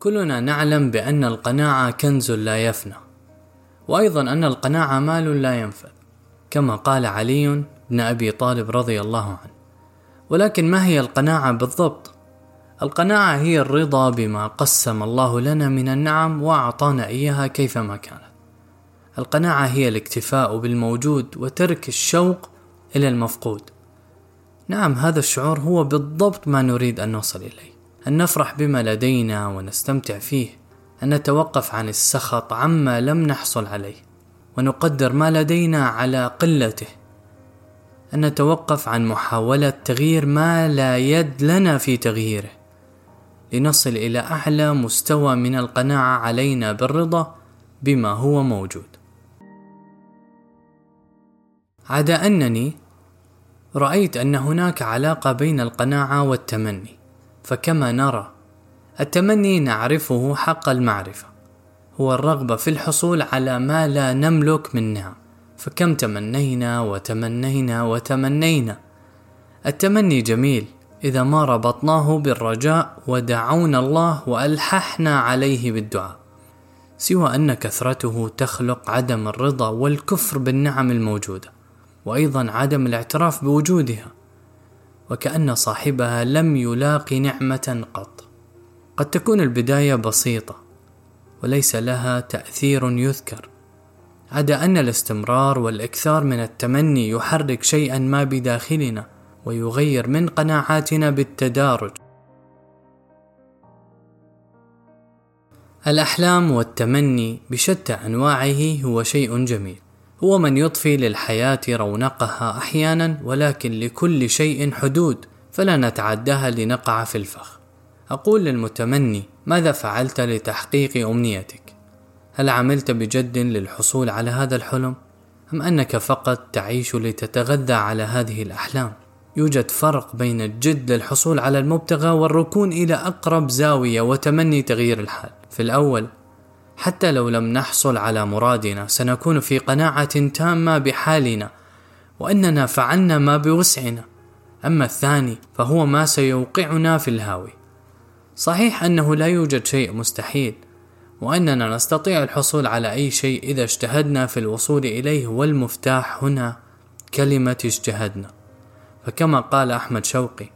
كلنا نعلم بأن القناعة كنز لا يفنى، وأيضا أن القناعة مال لا ينفذ، كما قال علي بن أبي طالب رضي الله عنه. ولكن ما هي القناعة بالضبط؟ القناعة هي الرضا بما قسم الله لنا من النعم وأعطانا إياها كيفما كانت. القناعة هي الاكتفاء بالموجود وترك الشوق إلى المفقود. نعم، هذا الشعور هو بالضبط ما نريد أن نوصل إليه، أن نفرح بما لدينا ونستمتع فيه، أن نتوقف عن السخط عما لم نحصل عليه ونقدر ما لدينا على قلته، أن نتوقف عن محاولة تغيير ما لا يد لنا في تغييره، لنصل إلى أعلى مستوى من القناعة. علينا بالرضا بما هو موجود. عدا أنني رأيت أن هناك علاقة بين القناعة والتمني، فكما نرى التمني نعرفه حق المعرفة، هو الرغبة في الحصول على ما لا نملك من نعم، فكم تمنينا وتمنينا وتمنينا. التمني جميل إذا ما ربطناه بالرجاء ودعونا الله وألححنا عليه بالدعاء، سوى أن كثرته تخلق عدم الرضا والكفر بالنعم الموجودة، وأيضا عدم الاعتراف بوجودها، وكأن صاحبها لم يلاقي نعمة قط. قد تكون البداية بسيطة وليس لها تأثير يذكر، عدا أن الاستمرار والإكثار من التمني يحرك شيئا ما بداخلنا ويغير من قناعاتنا بالتدارج. الأحلام والتمني بشتى أنواعه هو شيء جميل، هو من يضفي للحياة رونقها أحيانا، ولكن لكل شيء حدود، فلا نتعداها لنقع في الفخ. أقول للمتمني: ماذا فعلت لتحقيق أمنيتك؟ هل عملت بجد للحصول على هذا الحلم؟ أم أنك فقط تعيش لتتغذى على هذه الأحلام؟ يوجد فرق بين الجد للحصول على المبتغى والركون إلى أقرب زاوية وتمني تغيير الحال. في الأول حتى لو لم نحصل على مرادنا سنكون في قناعة تامة بحالنا وأننا فعلنا ما بوسعنا. أما الثاني فهو ما سيوقعنا في الهاوي. صحيح أنه لا يوجد شيء مستحيل، وأننا نستطيع الحصول على أي شيء إذا اجتهدنا في الوصول إليه، والمفتاح هنا كلمة اجتهدنا. فكما قال أحمد شوقي: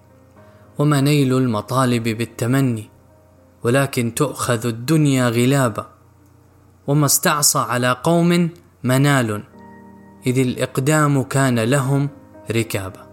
وما نيل المطالب بالتمني، ولكن تؤخذ الدنيا غلابة، وما استعصى على قوم منال، إذ الإقدام كان لهم ركابة.